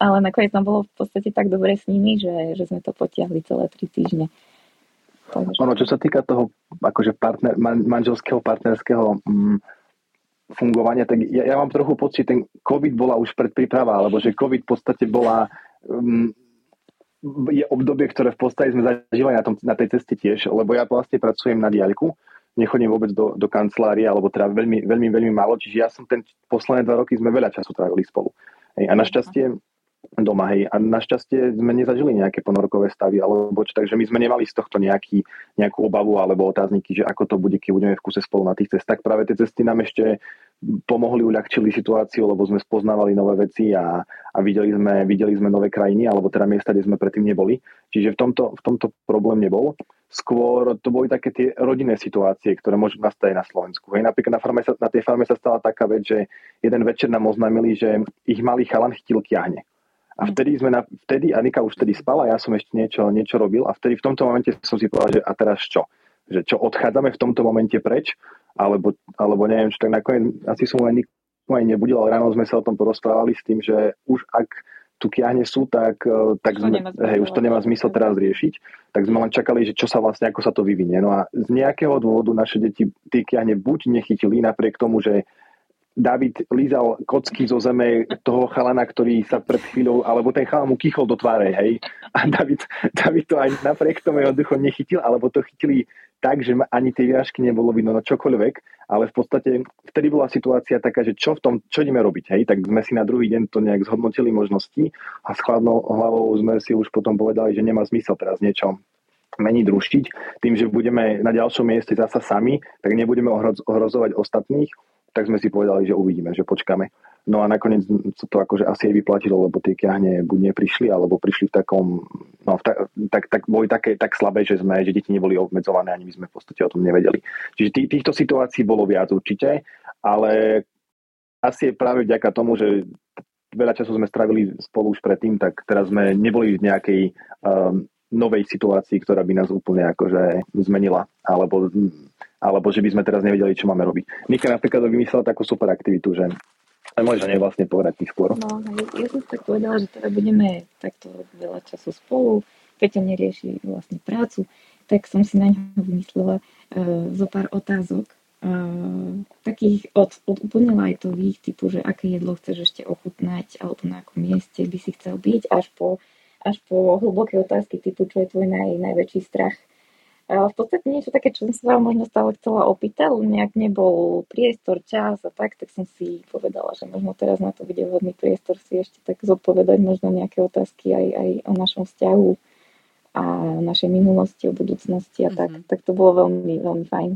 Ale nakoniec nám bolo v podstate tak dobre s nimi, že sme to potiahli celé 3 týždne. Takže... Ono, čo sa týka toho akože manželského, partnerského fungovania, tak ja mám trochu pocit, ten COVID bola už predpríprava, alebo že COVID v podstate bola... je obdobie, ktoré v podstate sme zažívali na tej ceste tiež, lebo ja vlastne pracujem na diaľku, nechodím vôbec do kancelárie, alebo teda veľmi málo, čiže ja som ten posledné 2 roky sme veľa času trávili spolu. Hej, a našťastie doma, hej, a našťastie sme nezažili nejaké ponorkové stavy, alebo čo, takže my sme nemali z tohto nejakú obavu alebo otázniky, že ako to bude, keď budeme v kuse spolu na tých cestách. Práve tie cesty nám ešte pomohli, uľahčili situáciu, lebo sme spoznávali nové veci a videli sme nové krajiny, alebo teda miesta, kde sme predtým neboli. Čiže v tomto problém nebol. Skôr to boli také tie rodinné situácie, ktoré môžu nastať na Slovensku. Hej, napríklad na tej farme sa stala taká vec, že jeden večer nám oznámili, že ich malý chalan chytil kiahne. A vtedy Anika už vtedy spala, ja som ešte niečo robil a vtedy v tomto momente som si povedal, že a teraz čo? Že čo, odchádzame v tomto momente preč? Alebo neviem, čo, tak nakoniec asi som len nikomu aj nebudil, ale ráno sme sa o tom porozprávali s tým, že už ak tu kiahne sú, tak už to nemá zmysel teraz riešiť. Tak sme len čakali, že čo sa vlastne, ako sa to vyvinie. No a z nejakého dôvodu naše deti tie kiahne buď nechytili, napriek tomu, že David lízal kocky zo zeme toho chalana, ktorý sa pred chvíľou, alebo ten chalan mu kýchol do tváre, hej. A David to aj napriek tomu jeho duchom nechytil, alebo to chytili tak, že ani tej výražky nebolo vidno na čokoľvek, ale v podstate vtedy bola situácia taká, že čo ideme robiť, hej. Tak sme si na druhý deň to nejak zhodnotili možnosti a s chladnou hlavou sme si už potom povedali, že nemá zmysel teraz niečo meniť, rušiť. Tým, že budeme na ďalšom mieste zasa sami, tak nebudeme ohrozovať ostatných. Tak sme si povedali, že uvidíme, že počkáme. No a nakoniec sa to akože asi aj vyplatilo, lebo tie kiahne buď neprišli, alebo prišli v takom, no boli také tak slabé, že deti neboli obmedzované, ani my sme v podstate o tom nevedeli. Čiže týchto situácií bolo viac určite, ale asi je práve vďaka tomu, že veľa času sme strávili spolu už predtým, tak teraz sme neboli v nejakej novej situácii, ktorá by nás úplne akože zmenila, alebo že by sme teraz nevedeli, čo máme robiť. Nika napríklad vymyslela takú super aktivitu, že môžeš nej vlastne povedať tým skôr. No, ja som tak povedala, že teda budeme takto veľa času spolu, Peťa nerieši vlastne prácu, tak som si na ňu vymyslela zo pár otázok, takých od úplne lightových, typu, že aké jedlo chceš ešte ochutnať, alebo na akom mieste by si chcel byť, až po hlboké otázky, typu, čo je tvoj najväčší strach. V podstate niečo také, čo som sa vám možno stále chcela opýtať, nejak nebol priestor, čas a tak som si povedala, že možno teraz na to bude vhodný priestor si ešte tak zodpovedať možno nejaké otázky aj o našom vzťahu a o našej minulosti, o budúcnosti a tak to bolo veľmi, veľmi fajn.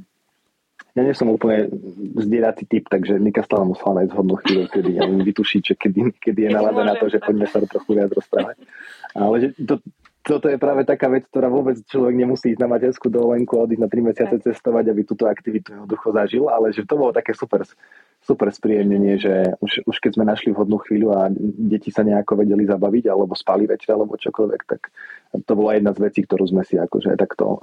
Ja nie som úplne zdieratý typ, takže Nika stále musela nájsť hodnú chvíľu, kedy ja vytušiť, že kedy je nálada na to, že poďme sa trochu viac rozprávať. Ale že toto je práve taká vec, ktorá vôbec človek nemusí ísť na materskú dovolenku a odísť na 3 mesiace cestovať, aby túto aktivitu jednoducho zažil, ale že to bolo také super spríjemnenie, že už keď sme našli vhodnú chvíľu a deti sa nejako vedeli zabaviť alebo spali večer alebo čokoľvek, tak to bola jedna z vecí, ktorú sme si akože takto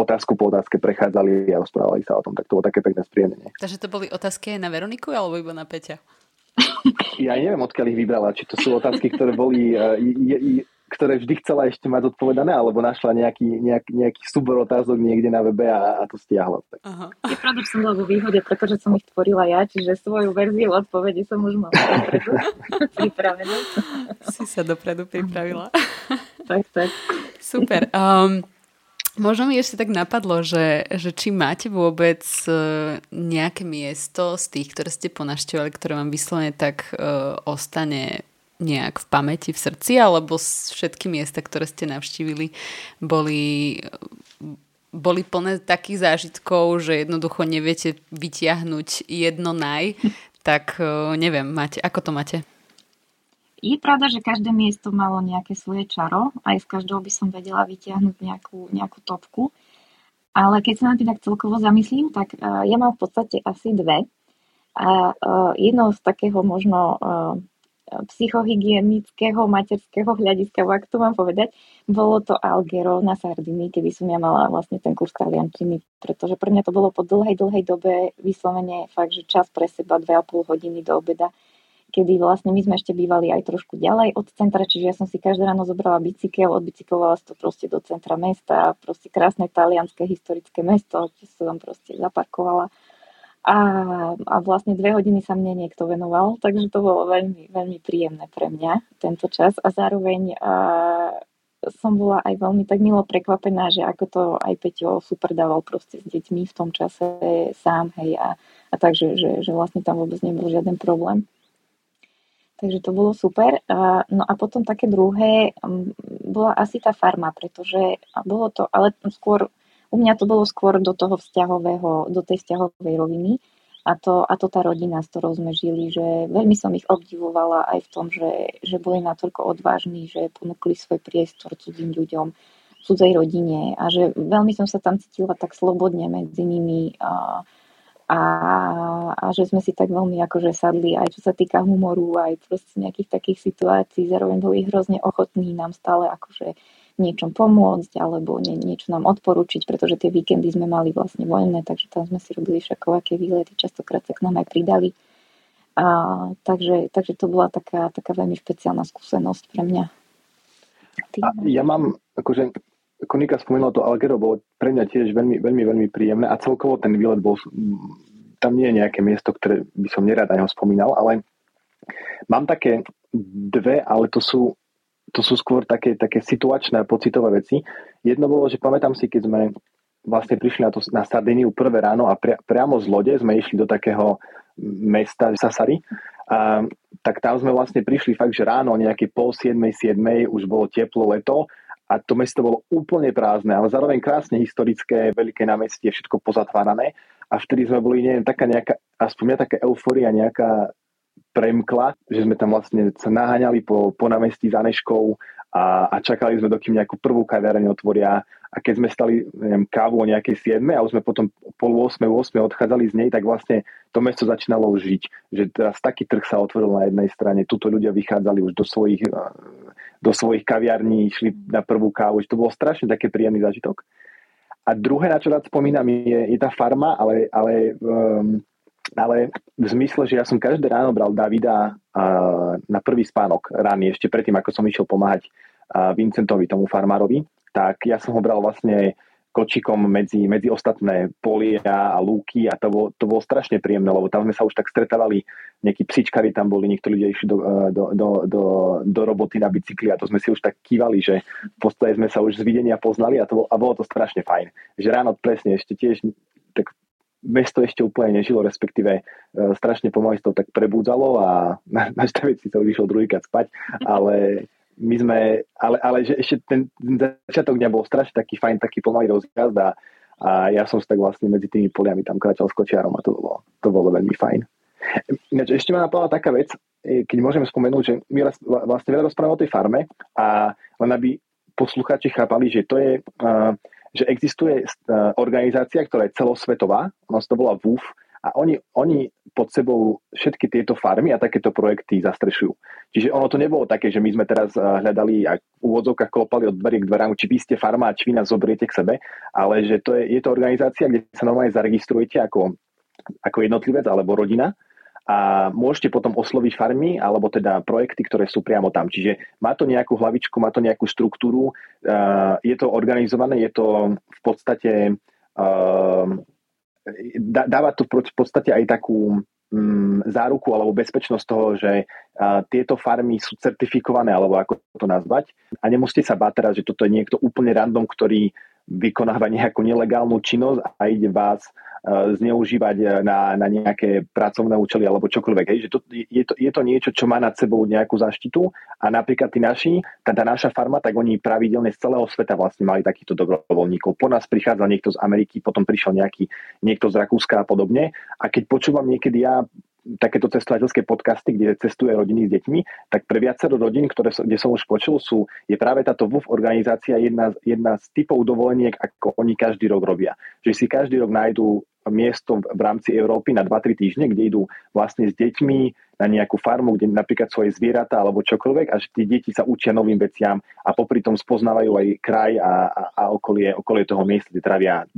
otázku po otázke prechádzali a rozprávali sa o tom, tak to bolo také pekné spríjemnenie. Takže to boli otázky aj na Veroniku alebo iba na Peťa? Ja neviem, odkiaľ ich vybrala, či to sú otázky, ktoré boli... ktoré vždy chcela ešte mať odpovedané, alebo našla nejaký súbor otázok niekde na webe a to stiahla. Je pravda, že som bola vo výhode, pretože som ich tvorila ja, čiže svoju verziu odpovede som už mala dopredu pripravenú. Si sa dopredu pripravila. Tak. Super. Možno mi ešte tak napadlo, že či máte vôbec nejaké miesto z tých, ktoré ste ponašťovali, ktoré vám vyslovene tak ostane nejak v pamäti, v srdci, alebo všetky miesta, ktoré ste navštívili, boli plné takých zážitkov, že jednoducho neviete vytiahnuť jedno tak neviem, ako to máte? Je pravda, že každé miesto malo nejaké svoje čaro, aj z každého by som vedela vytiahnuť nejakú topku, ale keď sa na tým tak celkovo zamyslím, tak ja mám v podstate asi dve. A jedno z takého možno psychohygienického, materského hľadiska, ak to mám povedať, bolo to Alghero na Sardínii, kedy som ja mala vlastne ten kurz taliančiny, pretože pre mňa to bolo po dlhej dobe vyslovene fakt, že čas pre seba 2,5 hodiny do obeda, kedy vlastne my sme ešte bývali aj trošku ďalej od centra, čiže ja som si každé ráno zobrala bicykel, odbicyklovala si to proste do centra mesta, proste krásne talianske historické mesto, čo som tam proste zaparkovala. A vlastne 2 hodiny sa mne niekto venoval, takže to bolo veľmi, veľmi príjemné pre mňa tento čas a zároveň som bola aj veľmi tak milo prekvapená, že ako to aj Peťo super dával proste s deťmi v tom čase sám, hej, a takže, že vlastne tam vôbec nebol žiaden problém. Takže to bolo super. No a potom také druhé bola asi tá farma, pretože bolo to, ale skôr u mňa to bolo skôr do toho vzťahového, do tej vzťahovej roviny a to tá rodina, s ktorou sme žili, že veľmi som ich obdivovala aj v tom, že boli natoľko odvážni, že ponúkli svoj priestor cudzým ľuďom, cudzej rodine a že veľmi som sa tam cítila tak slobodne medzi nimi a že sme si tak veľmi akože sadli aj čo sa týka humoru, aj proste nejakých takých situácií, zároveň boli hrozne ochotní nám stále akože niečom pomôcť alebo niečo nám odporučiť, pretože tie víkendy sme mali vlastne voľné, takže tam sme si robili všakovaké výlety, častokrát sa k nám aj pridali. Takže to bola taká veľmi špeciálna skúsenosť pre mňa. Ja mám, akože Konika spomínala to Alghero, bolo pre mňa tiež veľmi, veľmi, veľmi príjemné a celkovo ten výlet bol, tam nie je nejaké miesto, ktoré by som nerad na ňom spomínal, ale mám také dve, ale to sú skôr také situačné a pocitové veci. Jedno bolo, že pamätám si, keď sme vlastne prišli na Sardiniu prvé ráno a priamo z lode sme išli do takého mesta Sassari, tak tam sme vlastne prišli fakt, že ráno nejaké 6:30 už bolo teplo leto a to mesto bolo úplne prázdne, ale zároveň krásne historické, veľké námestie, všetko pozatvárané a vtedy sme boli, neviem, taká nejaká, aspoň taká eufória nejaká premkla, že sme tam vlastne sa naháňali po námestí s Aneškou a čakali sme, dokým nejakú prvú kaviareň otvoria a keď sme stali kávu o nejakej 7:00 a už sme potom 7:30, 8:00 odchádzali z nej, tak vlastne to mesto začínalo žiť, že teraz taký trh sa otvoril na jednej strane, tuto ľudia vychádzali už do svojich kaviarní, išli na prvú kávu, že to bolo strašne také príjemný zážitok. A druhé, na čo rád spomínam, je tá farma, ale v zmysle, že ja som každé ráno bral Davida na prvý spánok rány, ešte predtým, ako som išiel pomáhať Vincentovi, tomu farmárovi, tak ja som ho bral vlastne kočikom medzi ostatné polia a lúky a to bolo strašne príjemné, lebo tam sme sa už tak stretávali, nejakí psičkari tam boli, niektorí ľudia išli do roboty na bicykli a to sme si už tak kývali, že v podstate sme sa už z videnia poznali a bolo to strašne fajn. Že ráno presne ešte tiež tak mesto ešte úplne nežilo, respektíve strašne pomaly to tak prebudzalo a náš David si to vyšiel druhýkrát spať, ale my sme, ale že ešte ten začiatok dňa bol strašne taký fajn, taký pomalý rozjazd a ja som tak vlastne medzi tými poliami tam kráčal s kočiarom a to bolo veľmi fajn. Ešte ma napadla taká vec, keď môžeme spomenúť, že my vlastne veľa rozprávame o tej farme a len aby poslucháči chápali, že to je... že existuje organizácia, ktorá je celosvetová, ono to bola WWOOF a oni pod sebou všetky tieto farmy a takéto projekty zastrešujú. Čiže ono to nebolo také, že my sme teraz hľadali a v úvodzovkách klopali od dverí k dverám, či vy ste farma a či vy nás zobriete k sebe, ale že je to organizácia, kde sa normálne zaregistrujete ako jednotlivec alebo rodina a môžete potom osloviť farmy alebo teda projekty, ktoré sú priamo tam. Čiže má to nejakú hlavičku, má to nejakú štruktúru, je to organizované, je to v podstate dáva to v podstate aj takú záruku alebo bezpečnosť toho, že tieto farmy sú certifikované alebo ako to nazvať a nemusíte sa báť teraz, že toto je niekto úplne random, ktorý vykonáva nejakú nelegálnu činnosť a ide vás zneužívať na nejaké pracovné účely alebo čokoľvek. Hej, že je to niečo, čo má nad sebou nejakú zaštitu a napríklad tí naši, tá naša farma, tak oni pravidelne z celého sveta vlastne mali takýchto dobrovoľníkov. Po nás prichádzal niekto z Ameriky, potom prišiel niekto z Rakúska a podobne. A keď počúvam niekedy ja takéto cestovateľské podcasty, kde cestuje rodiny s deťmi, tak pre viacero rodín, kde som už počul, je práve táto WWOOF organizácia jedna z typov dovoleniek, ako oni každý rok robia. Že si každý rok nájdú miesto v rámci Európy na 2-3 týždne, kde idú vlastne s deťmi na nejakú farmu, kde napríklad svoje zvieratá alebo čokoľvek, a že tie deti sa učia novým veciam a popri tom spoznávajú aj kraj a okolie toho miesta, kde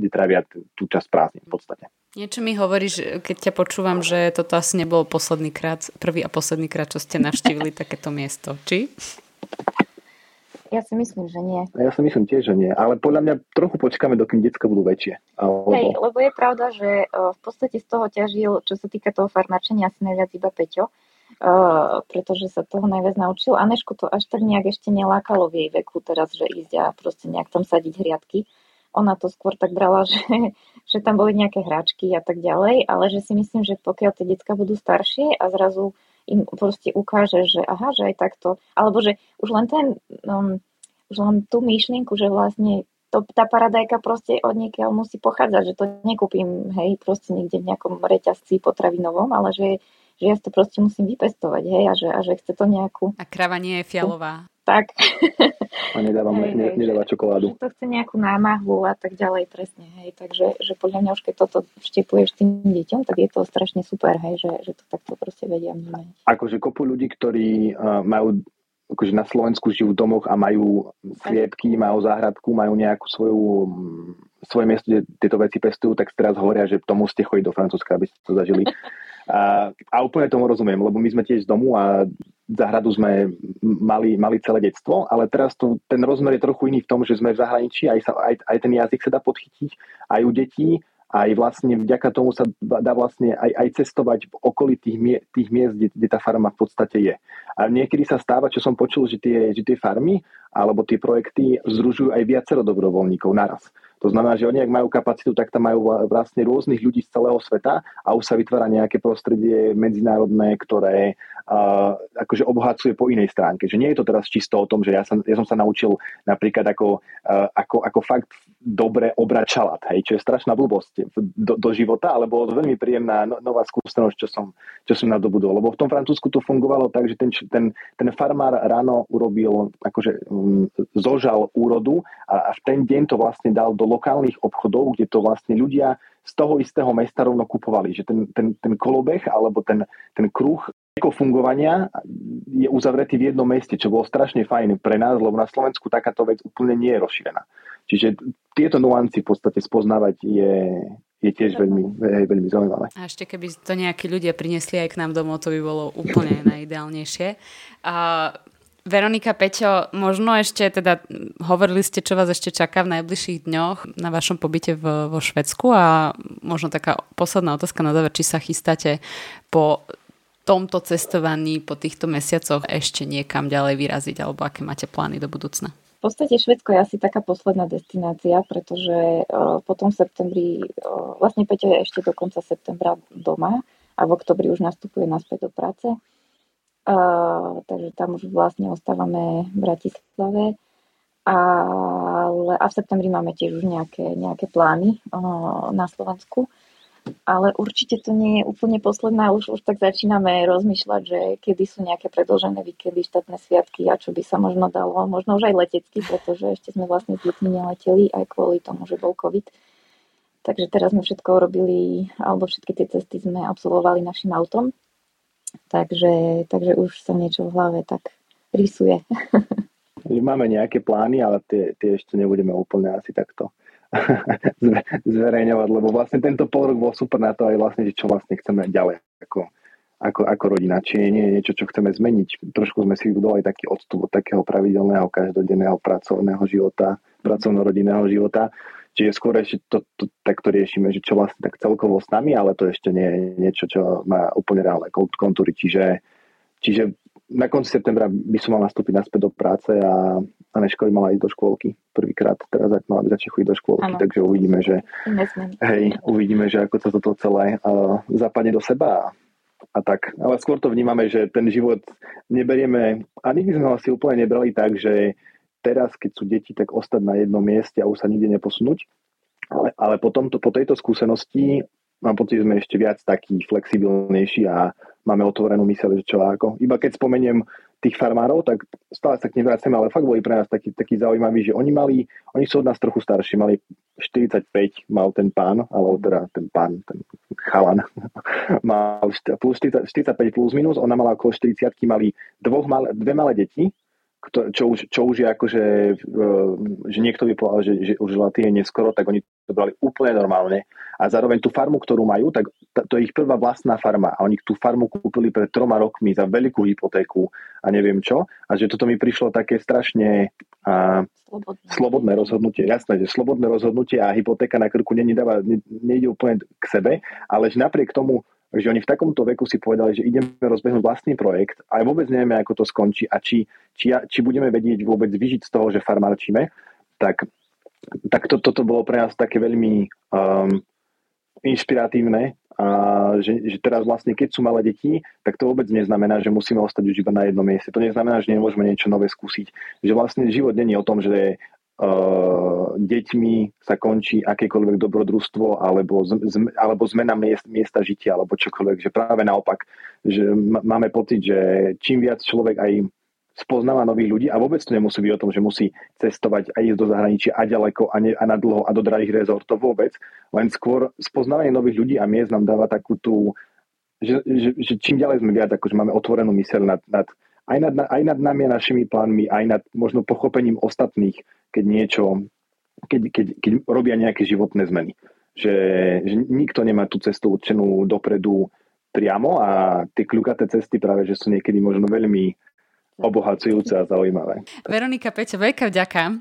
trávia tú časť prázdnin v podstate. Niečo mi hovoríš, keď ťa počúvam, že toto asi nebolo prvý a posledný krát, čo ste navštívili takéto miesto, či? Ja si myslím, že nie. Ja si myslím tiež, že nie. Ale podľa mňa trochu počkáme, dokým decká budú väčšie. Hej, lebo je pravda, že v podstate z toho ťažil, čo sa týka toho farmačenia, asi najviac iba Peťo, pretože sa toho najviac naučil. Anešku to až tak nejak ešte nelákalo v jej veku teraz, že ísť a proste nejak tam sadiť hriadky. Ona to skôr tak brala, že tam boli nejaké hráčky a tak ďalej, ale že si myslím, že pokiaľ tie decká budú staršie a zrazu im proste ukáže, že aha, že aj takto, alebo že už len tú myšlienku, že vlastne tá paradajka proste od niekiaľ musí pochádzať, že to nekúpim, hej, proste niekde v nejakom reťazci potravinovom, ale že ja to proste musím vypestovať, hej, a že chce to nejakú... A krava nie je fialová. Tak. A nedáva čokoládu. To chce nejakú námahu a tak ďalej, presne, hej, takže že podľa mňa už keď toto vštepuješ tým deťom, tak je to strašne super, hej, že to takto proste vedia vnímať. Akože kopu ľudí, ktorí majú, akože na Slovensku žijú v domoch a majú sliepky, majú záhradku, majú nejakú svoje miesto, kde tieto veci pestujú, tak teraz hovoria, že tomu ste chodili do Francúzska, aby ste to zažili. A úplne tomu rozumiem, lebo my sme tiež z domu a záhradu sme mali celé detstvo, ale teraz ten rozmer je trochu iný v tom, že sme v zahraničí, aj ten jazyk sa dá podchytiť, aj u detí, aj vlastne vďaka tomu sa dá vlastne aj cestovať v okolí tých miest, kde tá farma v podstate je. A niekedy sa stáva, čo som počul, že tie farmy alebo tie projekty združujú aj viacero dobrovoľníkov naraz. To znamená, že oni, ak majú kapacitu, tak tam majú vlastne rôznych ľudí z celého sveta a už sa vytvára nejaké prostredie medzinárodné, ktoré akože obohacuje po inej stránke. Že nie je to teraz čisto o tom, že ja som sa naučil napríklad ako fakt dobre obrať šalát, hej, čo je strašná blbosť do života, ale bolo to veľmi príjemná nová skúsenosť, čo som nadobudol. Lebo v tom Francúzsku to fungovalo tak, že ten farmár ráno urobil, akože zožal úrodu a v ten deň to vlastne dal do lokálnych obchodov, kde to vlastne ľudia z toho istého mesta rovno kupovali. Že ten kolobeh alebo ten kruh fungovania je uzavretý v jednom meste, čo bolo strašne fajn pre nás, lebo na Slovensku takáto vec úplne nie je rozšírená. Čiže tieto nuancy v podstate spoznávať je tiež veľmi zaujímavé. A ešte keby to nejakí ľudia priniesli aj k nám domov, to by bolo úplne najideálnejšie. Veronika, Peťo, možno ešte teda hovorili ste, čo vás ešte čaká v najbližších dňoch na vašom pobyte vo Švédsku, a možno taká posledná otázka na záver, či sa chystáte po tomto cestovaní, po týchto mesiacoch ešte niekam ďalej vyraziť, alebo aké máte plány do budúcna? V podstate Švédsko je asi taká posledná destinácia, pretože potom v septembri, vlastne Peťo je ešte do konca septembra doma a v oktobri už nastupuje naspäť do práce. Takže tam už vlastne ostávame v Bratislave, a v septembri máme tiež už nejaké plány na Slovensku, ale určite to nie je úplne posledná, už tak začíname rozmýšľať, že kedy sú nejaké predĺžené víkendy, štátne sviatky a čo by sa možno dalo, možno už aj letecky, pretože ešte sme vlastne s deťmi neleteli aj kvôli tomu, že bol COVID. Takže teraz sme všetko robili, alebo všetky tie cesty sme absolvovali našim autom. Takže už sa niečo v hlave tak rysuje. Máme nejaké plány, ale tie ešte nebudeme úplne asi takto zverejňovať, lebo vlastne tento pol rok bol super na to aj vlastne, čo vlastne chceme ďalej ako rodina. Či nie je niečo, čo chceme zmeniť. Trošku sme si vybudovali taký odstup od takého pravidelného, každodenného pracovného života, pracovno-rodinného života. Čiže skôr ešte takto riešime, že čo vlastne tak celkovo s nami, ale to ešte nie je niečo, čo má úplne reálne kontúry. Čiže na konci septembra by som mal nastúpiť naspäť do práce a Aneška by mala ísť do škôlky prvýkrát. Teraz mala by začať chodiť do škôlky, takže uvidíme, že ako sa toto celé zapadne do seba a tak. Ale skôr to vnímame, že ten život neberieme, a nikdy sme ho asi úplne nebrali tak, že teraz, keď sú deti, tak ostať na jednom mieste a už sa nikde neposunúť. Ale po tejto skúsenosti mám pocit, že sme ešte viac takí flexibilnejší a máme otvorenú myseľ, že čo ako. Iba keď spomeniem tých farmárov, tak stále sa k nim vraceme, ale fakt boli pre nás takí zaujímaví, že oni sú od nás trochu starší, mali 45, mal ten chalan, mal plus 45 plus minus, ona mala okolo 40, mali dve malé deti, čo už je ako, že niekto by povedal, že už zlatý je neskoro, tak oni to brali úplne normálne. A zároveň tú farmu, ktorú majú, tak to je ich prvá vlastná farma. A oni tú farmu kúpili pred 3 rokmi za veľkú hypotéku a neviem čo. A že toto mi prišlo také strašne slobodné rozhodnutie. Jasné, že slobodné rozhodnutie a hypotéka na krku nejde úplne k sebe, ale že napriek tomu, že oni v takomto veku si povedali, že ideme rozbehnúť vlastný projekt a vôbec nevieme, ako to skončí a či budeme vedieť vôbec vyžiť z toho, že farmárčíme, tak toto bolo pre nás také veľmi inšpiratívne, že teraz vlastne, keď sú malé deti, tak to vôbec neznamená, že musíme ostať už iba na jednom mieste. To neznamená, že nemôžeme niečo nové skúsiť. Že vlastne život nie je o tom, že deťmi sa končí akékoľvek dobrodružstvo alebo zmena miesta žitia alebo čokoľvek, že práve naopak, že máme pocit, že čím viac človek aj spoznáva nových ľudí a vôbec to nemusí byť o tom, že musí cestovať a ísť do zahraničia a ďaleko a na dlho a do drahých rezortov vôbec, len skôr spoznávanie nových ľudí a miest nám dáva takú tú, že čím ďalej sme viac, akože máme otvorenú myseľ nad nami a našimi plánmi, aj nad možno pochopením ostatných, keď robia nejaké životné zmeny. Že nikto nemá tú cestu určenú dopredu priamo a tie kľukaté cesty práve, že sú niekedy možno veľmi obohacujúce a zaujímavé. Veronika, Peťo, veľká vďaka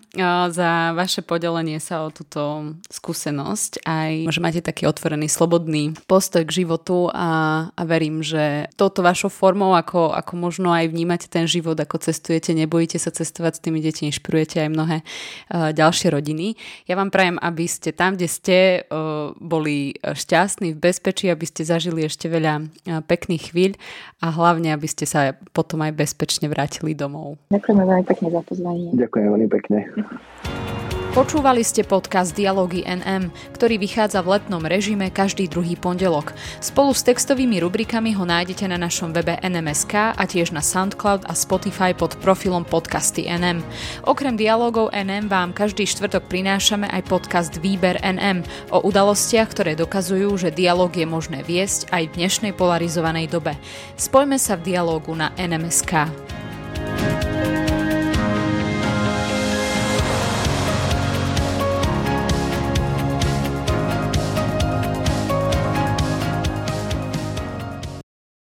za vaše podelenie sa o túto skúsenosť. Aj že máte taký otvorený, slobodný postoj k životu a verím, že touto vašou formou, ako možno aj vnímate ten život, ako cestujete, nebojíte sa cestovať s tými deťmi, inšpirujete aj mnohé ďalšie rodiny. Ja vám prajem, aby ste tam, kde ste, boli šťastní, v bezpečí, aby ste zažili ešte veľa pekných chvíľ a hlavne, aby ste sa potom aj bezpečne vrátili domov. Ďakujem veľmi pekne za pozvanie. Ďakujem veľmi pekne. Počúvali ste podcast Dialógy NM, ktorý vychádza v letnom režime každý druhý pondelok. Spolu s textovými rubrikami ho nájdete na našom webe NM.sk a tiež na SoundCloud a Spotify pod profilom Podcasty NM. Okrem Dialógov NM vám každý štvrtok prinášame aj podcast Výber NM o udalostiach, ktoré dokazujú, že dialóg je možné viesť aj v dnešnej polarizovanej dobe. Spojme sa v dialógu na NM.sk.